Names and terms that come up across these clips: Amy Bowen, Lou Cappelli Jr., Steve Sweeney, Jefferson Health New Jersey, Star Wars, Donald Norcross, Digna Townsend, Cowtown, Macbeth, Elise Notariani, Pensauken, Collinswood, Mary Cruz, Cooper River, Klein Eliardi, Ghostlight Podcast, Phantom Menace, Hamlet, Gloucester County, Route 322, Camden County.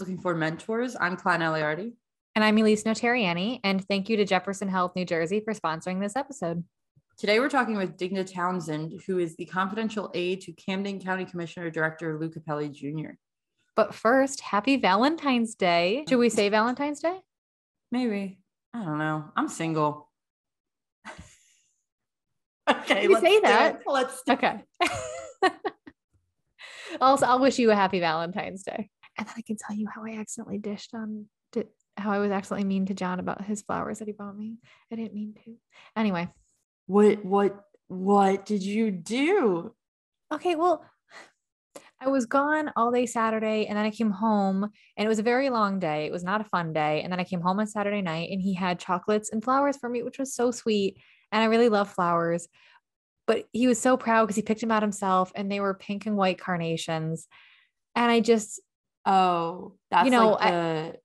always looking for mentors. I'm Klein Eliardi. And I'm Elise Notariani. And thank you to Jefferson Health New Jersey for sponsoring this episode. Today, we're talking with Digna Townsend, who is the confidential aide to Camden County Commissioner Director Lou Cappelli Jr. But first, happy Valentine's Day. Should we say Valentine's Day? Maybe. I don't know. I'm single. Okay, let's say that. Let's do okay. Also, I'll wish you a happy Valentine's Day. And then I can tell you how I accidentally dished on how I was accidentally mean to John about his flowers that he bought me. I didn't mean to. Anyway. What did you do? Okay, well, I was gone all day Saturday and then I came home and it was a very long day. It was not a fun day. And then I came home on Saturday night and he had chocolates and flowers for me, which was so sweet. And I really love flowers, but he was so proud because he picked them out himself and they were pink and white carnations. And I just, oh, that's like the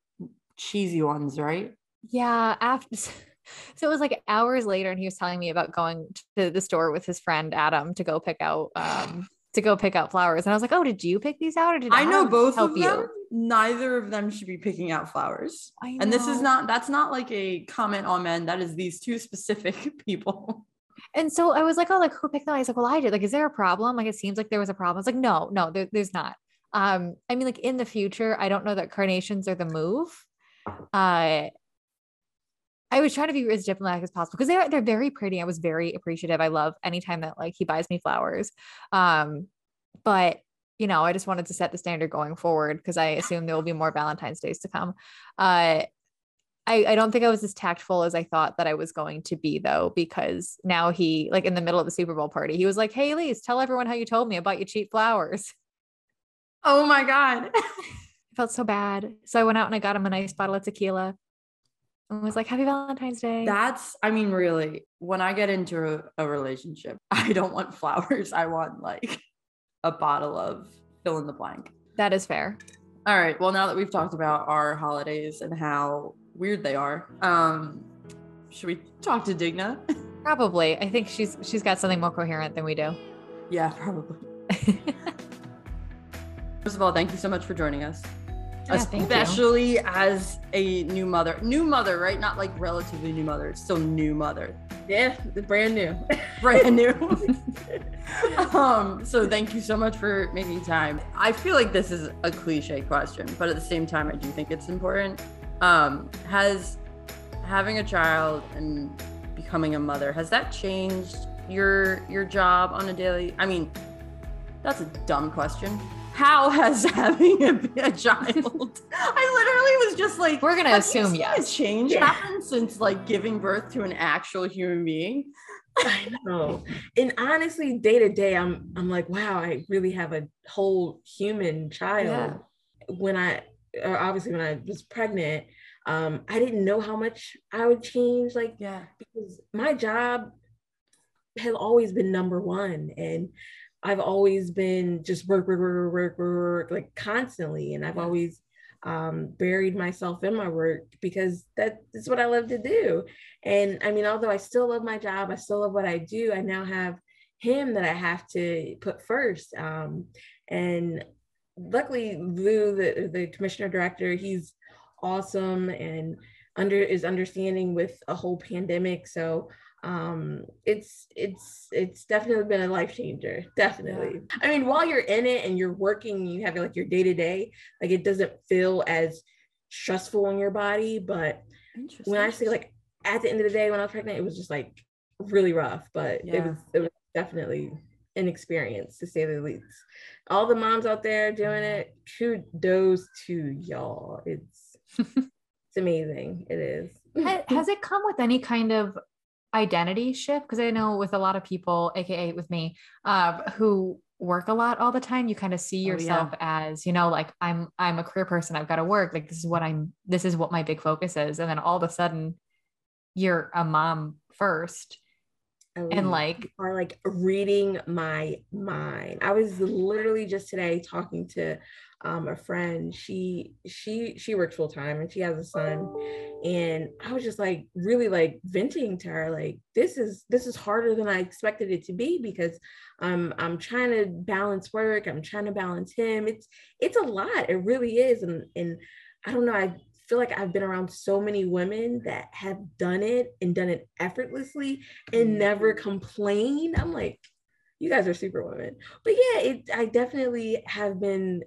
cheesy ones, right? Yeah. So it was like hours later and he was telling me about going to the store with his friend, Adam, to go pick out, flowers. And I was like, oh, did you pick these out? Or did I know both of them? Neither of them should be picking out flowers. And this is not, that's not like a comment on men. That is these two specific people. And so I was like, oh, like who picked them? He's like, well, I did. Like, is there a problem? Like, it seems like there was a problem. I was like, no, there's not. I mean, like in the future, I don't know that carnations are the move. I was trying to be as diplomatic as possible because they're very pretty. I was very appreciative. I love anytime that like he buys me flowers. But you know, I just wanted to set the standard going forward because I assume there will be more Valentine's Days to come. I don't think I was as tactful as I thought that I was going to be though, because now he like in the middle of the Super Bowl party, he was like, hey, Elise, tell everyone how you told me about your cheap flowers. Oh my God. I felt so bad. So I went out and I got him a nice bottle of tequila. And was like, happy Valentine's Day. That's, I mean, really, when I get into a relationship, I don't want flowers. I want like a bottle of fill in the blank. That is fair. All right. Well, now that we've talked about our holidays and how weird they are, should we talk to Digna? Probably. I think she's got something more coherent than we do. Yeah, probably. First of all, thank you so much for joining us. Yeah, especially as a new mother, right? Not like relatively new mother, still new mother. Yeah, brand new. So thank you so much for making time. I feel like this is a cliche question, but at the same time, I do think it's important. Has having a child and becoming a mother, has that changed your job on a daily? I mean, that's a dumb question. How has having a child? I literally was just like, we're gonna assume yes. Change happened since like giving birth to an actual human being. I know, and honestly, day to day, I'm like, wow, I really have a whole human child. Yeah. When I was pregnant, I didn't know how much I would change. Like, yeah, because my job has always been number one, and I've always been just work, like constantly. And I've always buried myself in my work because that is what I love to do. And I mean, although I still love my job, I still love what I do. I now have him that I have to put first. And luckily Lou, the commissioner director, he's awesome and is understanding with a whole pandemic. So it's definitely been a life changer. Definitely. Yeah. I mean, while you're in it and you're working, you have like your day to day, like it doesn't feel as stressful on your body. But when I say like at the end of the day, when I was pregnant, it was just like really rough, but it was definitely an experience to say the least. All the moms out there doing it, kudos to y'all. It's amazing. It is. Has it come with any kind of identity shift? Because I know with a lot of people, aka with me, who work a lot all the time, you kind of see yourself as, you know, like I'm a career person, I've got to work, like this is what my big focus is. And then all of a sudden you're a mom first And like, are like reading my mind. I was literally just today talking to a friend. She works full time and she has a son, and I was just like really like venting to her, like, this is harder than I expected it to be, because I'm trying to balance work, I'm trying to balance him. It's a lot. It really is. And I don't know, I feel like I've been around so many women that have done it and done it effortlessly and never complained. I'm like, you guys are super women. But yeah, I definitely have been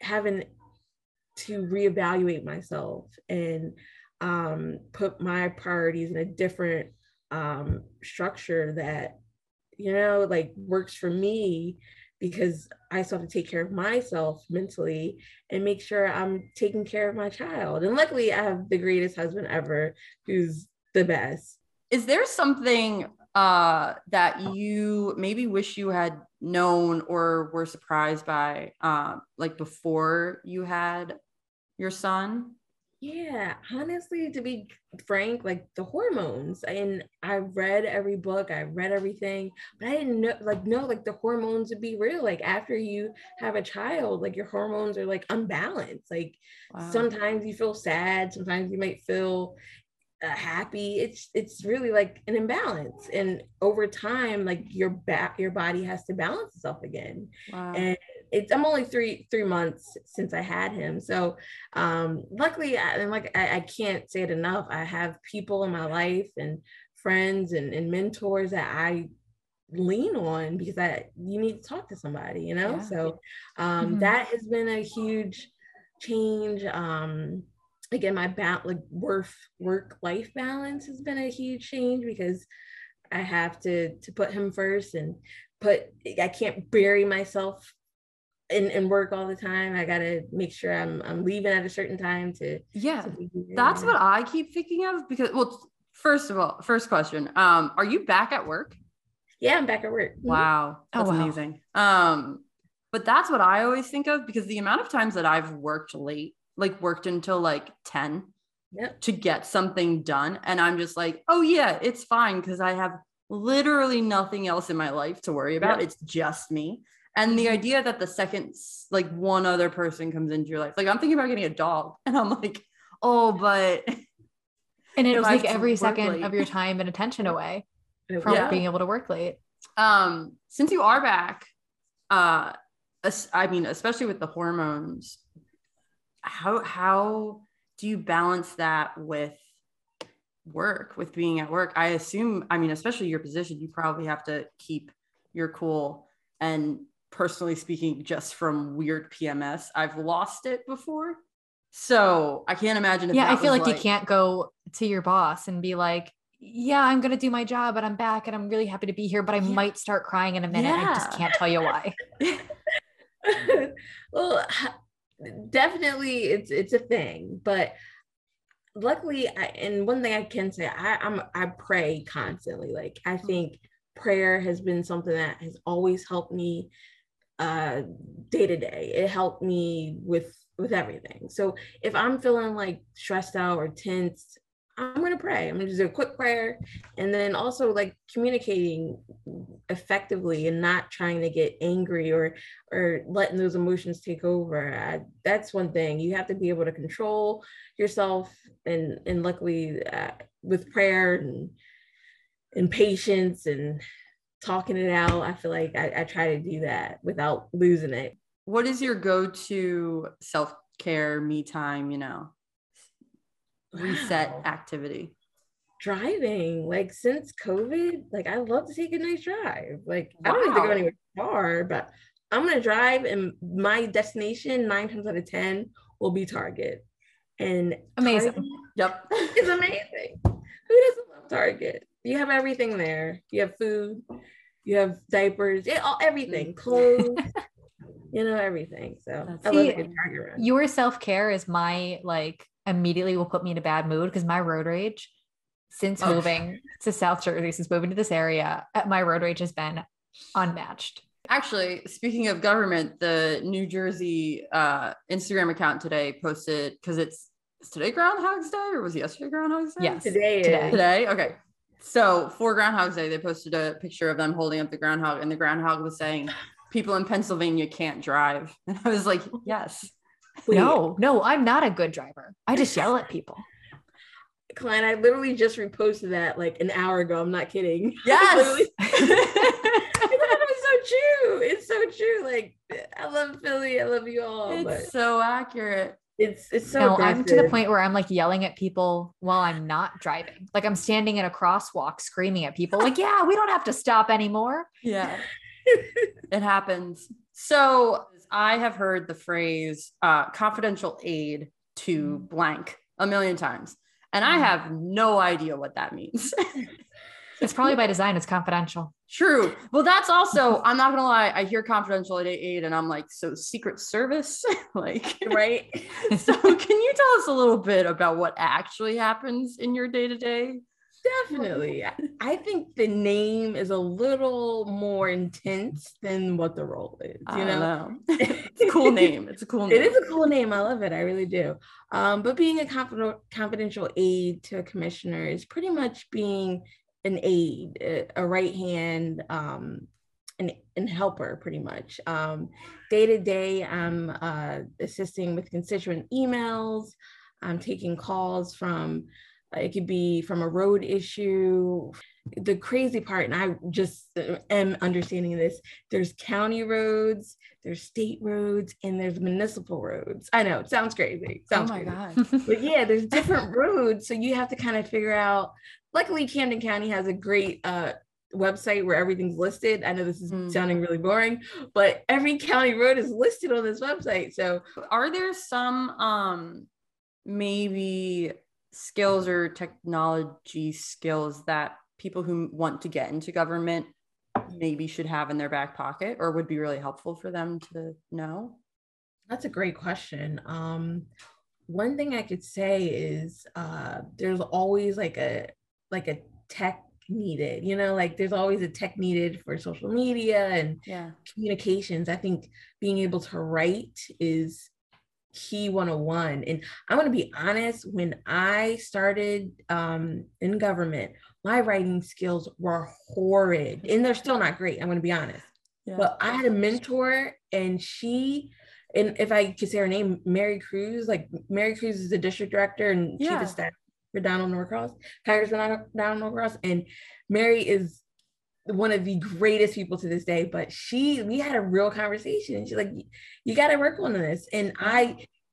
having to reevaluate myself and put my priorities in a different structure that, you know, like works for me, because I still have to take care of myself mentally and make sure I'm taking care of my child. And luckily I have the greatest husband ever, who's the best. Is there something that you maybe wish you had known or were surprised by, like before you had your son? Yeah, honestly, to be frank, like the hormones. And I read every book, I read everything, but I didn't know the hormones would be real. Like after you have a child, like your hormones are like unbalanced. Like Sometimes you feel sad, sometimes you might feel happy. It's really like an imbalance. And over time, like your body has to balance itself again. Wow. And I'm only three months since I had him. So luckily, I can't say it enough. I have people in my life and friends and mentors that I lean on, because you need to talk to somebody, you know? Yeah. So that has been a huge change. Again, my work-life balance has been a huge change, because I have to put him first I can't bury myself and work all the time. I gotta make sure I'm leaving at a certain time to be here. That's what I keep thinking of, because, well, first question, are you back at work? Yeah, I'm back at work. Wow, that's amazing. But that's what I always think of, because the amount of times that I've worked late, like worked until like 10 to get something done, and I'm just like, oh yeah, it's fine, because I have literally nothing else in my life to worry about. Yep. It's just me. And the idea that the second, like, one other person comes into your life, like, I'm thinking about getting a dog, and I'm like, oh, but. And it'll take every second of your time and attention away from being able to work late. Since you are back, I mean, especially with the hormones, how do you balance that with work, with being at work? I assume, I mean, especially your position, you probably have to keep your cool. And personally speaking, just from weird PMS, I've lost it before. So I can't imagine. I feel like you can't go to your boss and be like, yeah, I'm going to do my job and I'm back and I'm really happy to be here, but I might start crying in a minute. Yeah. I just can't tell you why. Well, definitely it's a thing, but luckily, and one thing I can say, I pray constantly. Like, I think prayer has been something that has always helped me day to day. It helped me with everything. So if I'm feeling like stressed out or tense, I'm going to pray. I'm going to do a quick prayer. And then also like communicating effectively and not trying to get angry or letting those emotions take over. That's one thing. You have to be able to control yourself. And luckily with prayer and patience and talking it out, I feel like I try to do that without losing it. What is your go-to self-care, me time, reset activity? Driving. Like, since COVID, like, I love to take a nice drive. Like, I don't have to go anywhere far, but I'm going to drive, and my destination 9 times out of 10 will be Target. And amazing. Target, yep. It's amazing. Who doesn't love Target? You have everything there. You have food, you have diapers, everything, clothes, everything. So I love a good Target run. Your self-care is my, like, immediately will put me in a bad mood, because my road rage since moving to South Jersey, since moving to this area, my road rage has been unmatched. Actually, speaking of government, the New Jersey Instagram account today posted, because it's today Groundhog's Day, or was it yesterday Groundhog's Day? Yes, today. Okay. So for Groundhog Day, they posted a picture of them holding up the groundhog, and the groundhog was saying, people in Pennsylvania can't drive. And I was like, yes. Please. No, I'm not a good driver. I just yell at people. Klein, I literally just reposted that like an hour ago. I'm not kidding. Yes. It's so true. Like, I love Philly. I love you all. It's so accurate. It's so no, aggressive. I'm to the point where I'm like yelling at people while I'm not driving. Like, I'm standing in a crosswalk screaming at people like, yeah, we don't have to stop anymore. Yeah. It happens. So I have heard the phrase confidential aid to blank a million times. And I have no idea what that means. It's probably by design. It's confidential. True. Well, that's also, I'm not going to lie. I hear confidential aid and I'm like, so Secret Service, like, right. So can you tell us a little bit about what actually happens in your day-to-day? Definitely. I think the name is a little more intense than what the role is, you know? It's a cool name. It is a cool name. I love it. I really do. But being a confidential aide to a commissioner is pretty much being an aide, a right hand, and helper pretty much. Day to day, I'm assisting with constituent emails. I'm taking calls from, it could be from a road issue. The crazy part, and I just am understanding this, there's county roads, there's state roads, and there's municipal roads. I know, it sounds crazy. Oh my God. But yeah, there's different roads. So you have to kind of figure out. Luckily, Camden County has a great website where everything's listed. I know this is sounding really boring, but every county road is listed on this website. So are there some maybe skills or technology skills that people who want to get into government maybe should have in their back pocket or would be really helpful for them to know? That's a great question. One thing I could say is there's always like a tech needed, you know, like there's always a tech needed for social media and communications. I think being able to write is key 101. And I'm going to be honest, when I started in government, my writing skills were horrid and they're still not great. I'm going to be honest, but I had a mentor and if I could say her name, Mary Cruz, like Mary Cruz is the district director and chief of staff for Donald Norcross, Congressman Donald Norcross. And Mary is one of the greatest people to this day, but we had a real conversation and she's like, you got to work on this. And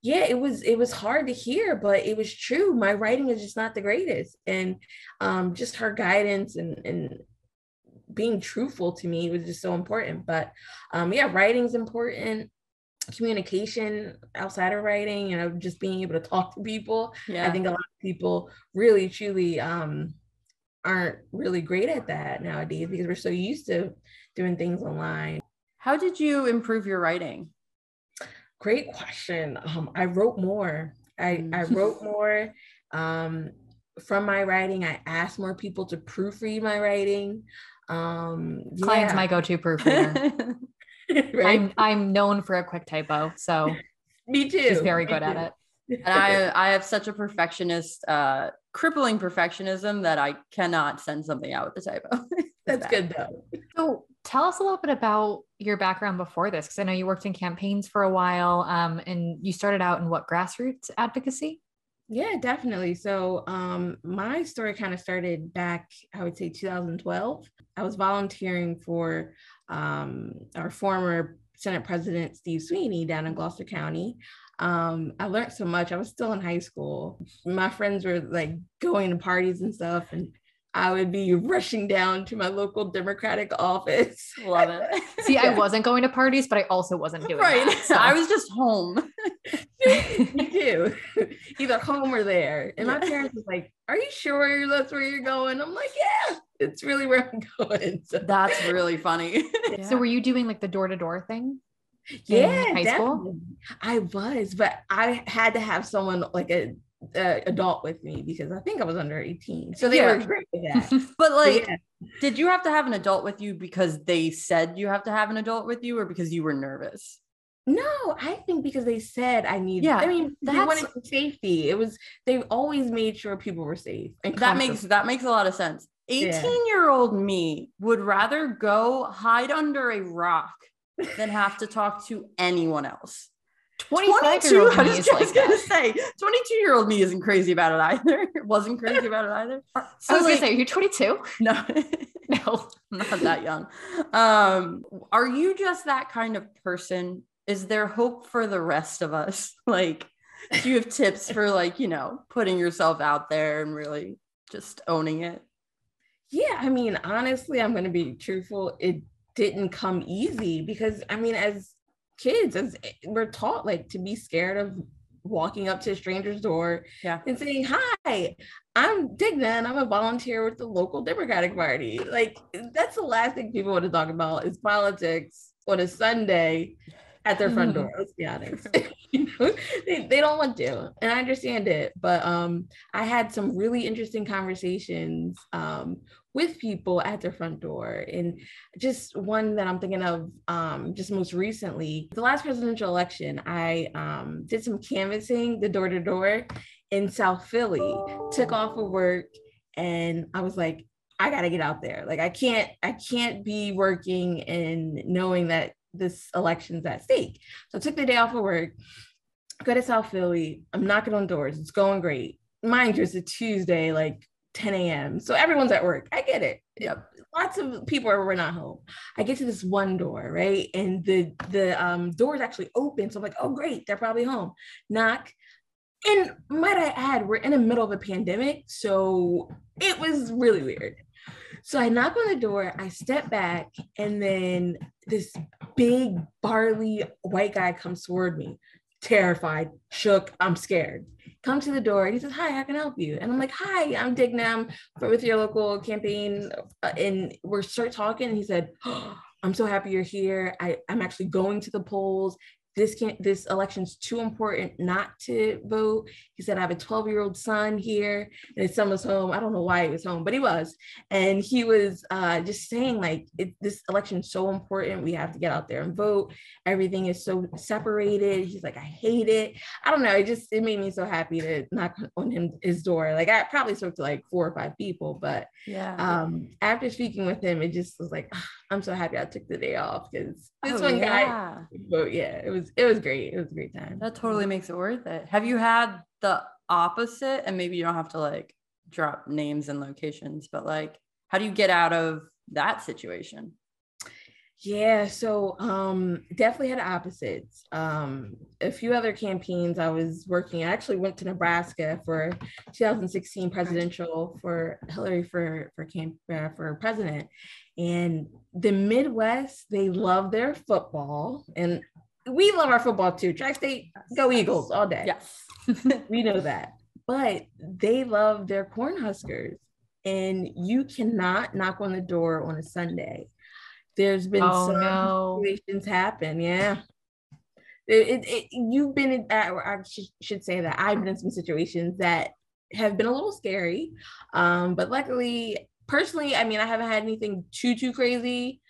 it was hard to hear, but it was true. My writing is just not the greatest. And just her guidance and being truthful to me was just so important. But writing's important. Communication outside of writing, just being able to talk to people. Yeah. I think a lot of people really, truly aren't really great at that nowadays because we're so used to doing things online. How did you improve your writing? Great question. I wrote more. I wrote more from my writing. I asked more people to proofread my writing. Klein's my go-to proofreader. Right? I'm known for a quick typo, so me too. She's very good at it. And I have such a perfectionist, crippling perfectionism that I cannot send something out with a typo. That's good though. So tell us a little bit about your background before this, because I know you worked in campaigns for a while, and you started out in what, grassroots advocacy? Yeah, definitely. So my story kind of started back, I would say 2012. I was volunteering for our former Senate President, Steve Sweeney, down in Gloucester County. I learned so much. I was still in high school. My friends were like going to parties and stuff, and I would be rushing down to my local Democratic office. Love it. See, I wasn't going to parties, but I also wasn't doing that. So I was just home. You do. Either home or there. And my parents was like, are you sure that's where you're going? I'm like, yeah, it's really where I'm going. So. That's really funny. So were you doing like the door-to-door thing? Yeah, in high school? I was, but I had to have someone like a adult with me because I think I was under 18. So they were great with that. But like, did you have to have an adult with you because they said you have to have an adult with you or because you were nervous? No, I think because they said I needed, I mean, they wanted safety. They always made sure people were safe. And that makes a lot of sense. 18-year-old me would rather go hide under a rock than have to talk to anyone else. 22-year-old me is like that. 22-year-old me isn't crazy about it either. Wasn't crazy about it either. So I was gonna say, you're 22? No, no, I'm not that young. Are you just that kind of person? Is there hope for the rest of us? Like, do you have tips for, like, you know, putting yourself out there and really just owning it? Yeah, I mean, honestly, I'm going to be truthful. It didn't come easy because, I mean, as kids, as we're taught, like, to be scared of walking up to a stranger's door and saying, "Hi, I'm Digna and I'm a volunteer with the local Democratic Party." Like, that's the last thing people want to talk about is politics on a Sunday at their front door. Let's be honest. You know, they don't want to, and I understand it, but I had some really interesting conversations with people at their front door, and just one that I'm thinking of just most recently, the last presidential election, I did some canvassing, the door-to-door in South Philly, took off of work, and I was like, I gotta get out there. Like, I can't be working and knowing that this election's at stake. So I took the day off of work, go to South Philly, I'm knocking on doors, it's going great. Mind you, it's a Tuesday, like 10 a.m. So everyone's at work. I get it. Yep. Lots of people were not home. I get to this one door, right? And the door is actually open. So I'm like, oh great, they're probably home. Knock. And might I add, we're in the middle of a pandemic. So it was really weird. So I knock on the door, I step back, and then this big burly white guy comes toward me, terrified, shook, I'm scared. Comes to the door and he says, "Hi, how can I help you?" And I'm like, "Hi, I'm Digna, I'm with your local campaign." And we start talking, and he said, "Oh, I'm so happy you're here. I'm actually going to the polls. This election's too important not to vote." He said, "I have a 12-year-old son here, and his son was home." I don't know why he was home, but he was. And he was just saying, like, this election's so important. We have to get out there and vote. Everything is so separated. He's like, "I hate it." I don't know. It made me so happy to knock on his door. Like, I probably spoke to like 4 or 5 people, but after speaking with him, it just was like, I'm so happy I took the day off because this one guy, but it was great. It was a great time. That totally makes it worth it. Have you had the opposite? And maybe you don't have to like drop names and locations, but like, how do you get out of that situation? Yeah. So definitely had opposites. A few other campaigns I was working, I actually went to Nebraska for 2016 presidential for Hillary for president, and the Midwest, they love their football, and we love our football too. Track State, go Eagles all day. Yes. We know that. But they love their Cornhuskers, and you cannot knock on the door on a Sunday. There's been situations happen. Yeah. You've been in that, or I should say that I've been in some situations that have been a little scary. But luckily, personally, I mean, I haven't had anything too crazy.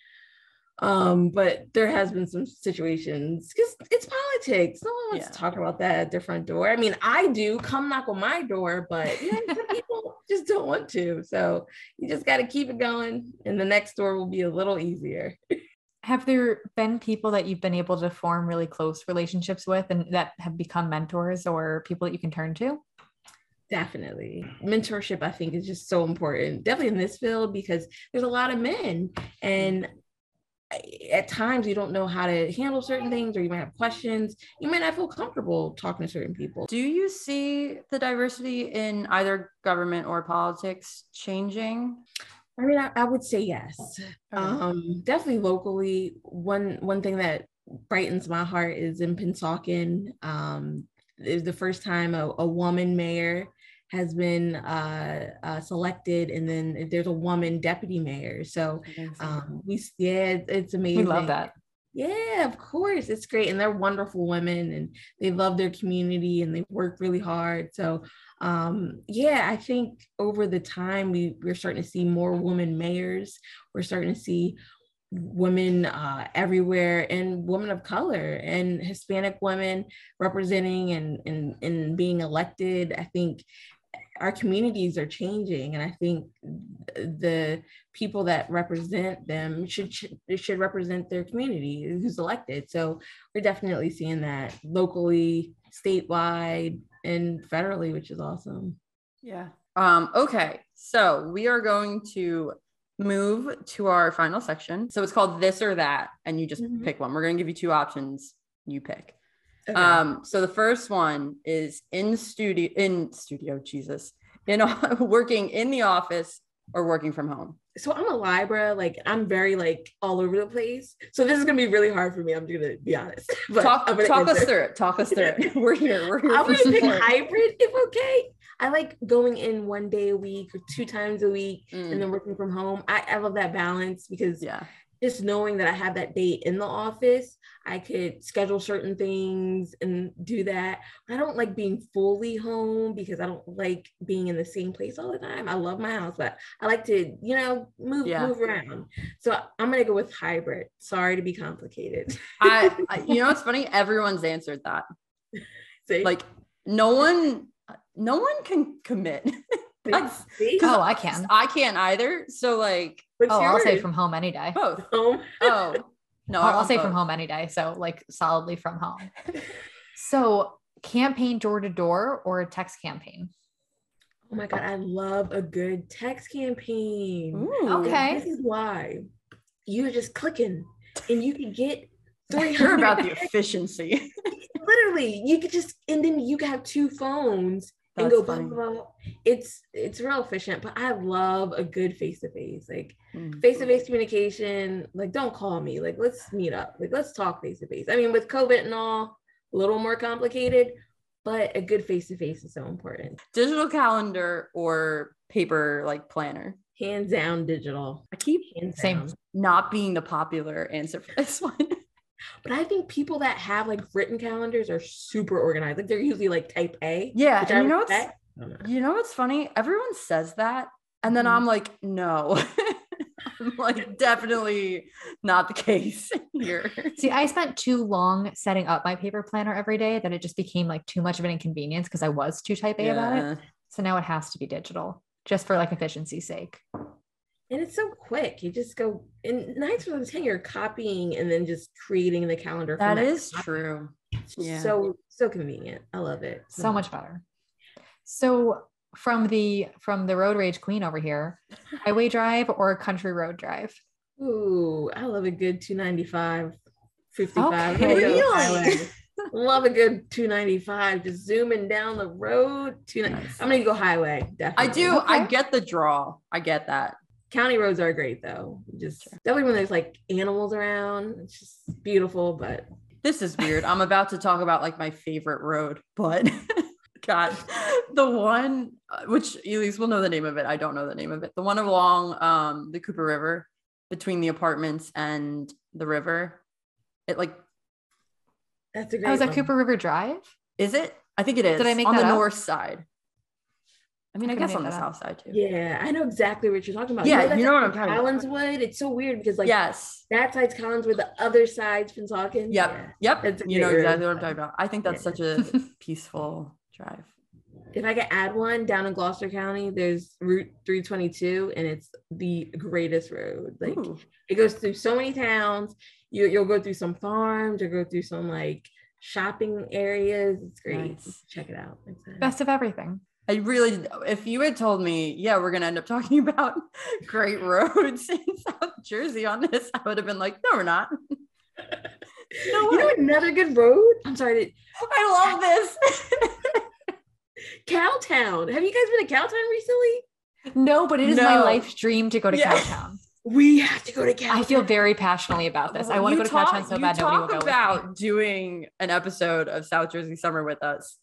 But there has been some situations because it's politics. No one wants to talk about that at their front door. I mean, I do come knock on my door, but you know, people just don't want to. So you just got to keep it going, and the next door will be a little easier. Have there been people that you've been able to form really close relationships with and that have become mentors or people that you can turn to? Definitely. Mentorship, I think, is just so important, definitely in this field, because there's a lot of men, and at times you don't know how to handle certain things, or you might have questions. You might not feel comfortable talking to certain people. Do you see the diversity in either government or politics changing? I mean, I would say yes. Okay. Definitely locally. One thing that brightens my heart is in Pensauken. It was the first time a woman mayor has been selected, and then there's a woman deputy mayor. So it's amazing. We love that. Yeah, of course, it's great. And they're wonderful women, and they love their community, and they work really hard. So I think over the time we're starting to see more women mayors. We're starting to see women everywhere, and women of color and Hispanic women representing and being elected. I think our communities are changing, and I think the people that represent them should represent their community who's elected. So we're definitely seeing that locally, statewide, and federally, which is awesome. Yeah. Okay, so we are going to move to our final section. So it's called This or That, and you just pick one. We're going to give you two options. You pick. Okay. So the first one is working in the office or working from home. So I'm a Libra, I'm very all over the place. So this is going to be really hard for me. I'm going to be honest. But Talk us through it. We're here. I'm going to pick hybrid if okay. I like going in one day a week or two times a week and then working from home. I love that balance because just knowing that I have that day in the office, I could schedule certain things and do that. I don't like being fully home because I don't like being in the same place all the time. I love my house, but I like to, move around. So I'm going to go with hybrid. Sorry to be complicated. It's funny. Everyone's answered that. See? No one can commit. I can't. I can't either. So I'll say from home any day. Both. Home. Oh, no. I'll say from home any day. So solidly from home. So campaign door to door or a text campaign? Oh my God. I love a good text campaign. Ooh, okay. This is why you're just clicking and you can get 300. You're about the efficiency. Literally, you could just, and then you have two phones. That's and go blah, blah, blah. It's real efficient, but I love a good face-to-face, face-to-face communication. Don't call me, let's meet up, let's talk face-to-face. I mean, with COVID and all, a little more complicated, but a good face-to-face is so important. Digital calendar or paper, planner? Hands down, digital. I keep not being the popular answer for this one. But I think people that have written calendars are super organized. They're usually type A. Yeah. And what's funny? Everyone says that. And then I'm no, I'm definitely not the case here. See, I spent too long setting up my paper planner every day that it just became too much of an inconvenience because I was too type A about it. So now it has to be digital just for efficiency's sake. And it's so quick. You just go, and 9 out of 10, you're copying and then just creating the calendar. That is true. Yeah. So convenient. I love it. So much better. So from the road rage queen over here, highway drive or country road drive? Ooh, I love a good 295, 55. Okay. Really? Love a good 295, just zooming down the road. Nice. I'm going to go highway. Definitely. I do. Okay. I get the draw. I get that. County roads are great though. Just definitely when there's animals around, it's just beautiful, but. This is weird. I'm about to talk about my favorite road, but God, the one, which Elise will know the name of it. I don't know the name of it. The one along the Cooper River between the apartments and the river. That's a great one. Is that Cooper River Drive? Is it? I think it is. Did I make that up? On the north side. I mean, I guess on the south side too. Yeah, I know exactly what you're talking about. Yeah, you know what I'm talking about. Collinswood. It's so weird because that side's Collinswood, the other side's Pensauken. Yep, yep. You know exactly what I'm talking about. I think that's such a peaceful drive. If I could add one, down in Gloucester County, there's Route 322, and it's the greatest road. It goes through so many towns. You'll go through some farms. You'll go through some shopping areas. It's great. Nice. Check it out. Best of everything. I really, if you had told me, we're going to end up talking about great roads in South Jersey on this, I would have been no, we're not. No, you know another good road? I'm sorry. I love this. Cowtown. Have you guys been to Cowtown recently? No, but it is my life's dream to go to Cowtown. We have to go to Cowtown. I feel very passionately about this. I want to go to Cowtown so bad. You talk about doing an episode of South Jersey Summer with us.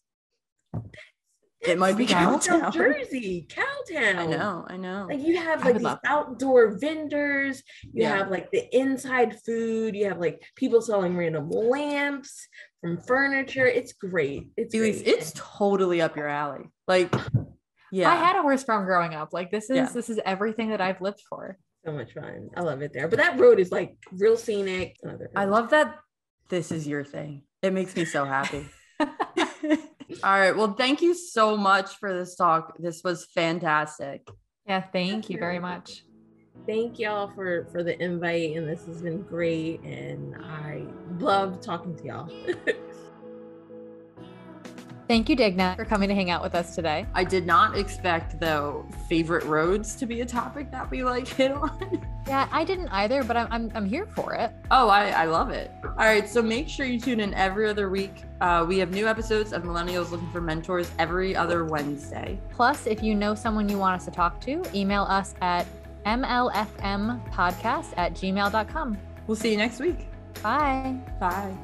It might be Cowtown, Jersey. Cowtown. I know. You have these outdoor vendors. You have the inside food. You have people selling random lamps from furniture. It's great. It's totally up your alley. I had a horse farm growing up. This is everything that I've lived for. So much fun. I love it there. But that road is real scenic. I love that. This is your thing. It makes me so happy. All right. Well, thank you so much for this talk. This was fantastic. Yeah, thank you very much. Thank y'all for the invite, and this has been great, and I love talking to y'all. Thank you, Digna, for coming to hang out with us today. I did not expect, though, favorite roads to be a topic that we like hit on. Yeah, I didn't either, but I'm here for it. Oh, I love it. All right, so make sure you tune in every other week. We have new episodes of Millennials Looking for Mentors every other Wednesday. Plus, if you know someone you want us to talk to, email us at mlfmpodcast@gmail.com. We'll see you next week. Bye. Bye.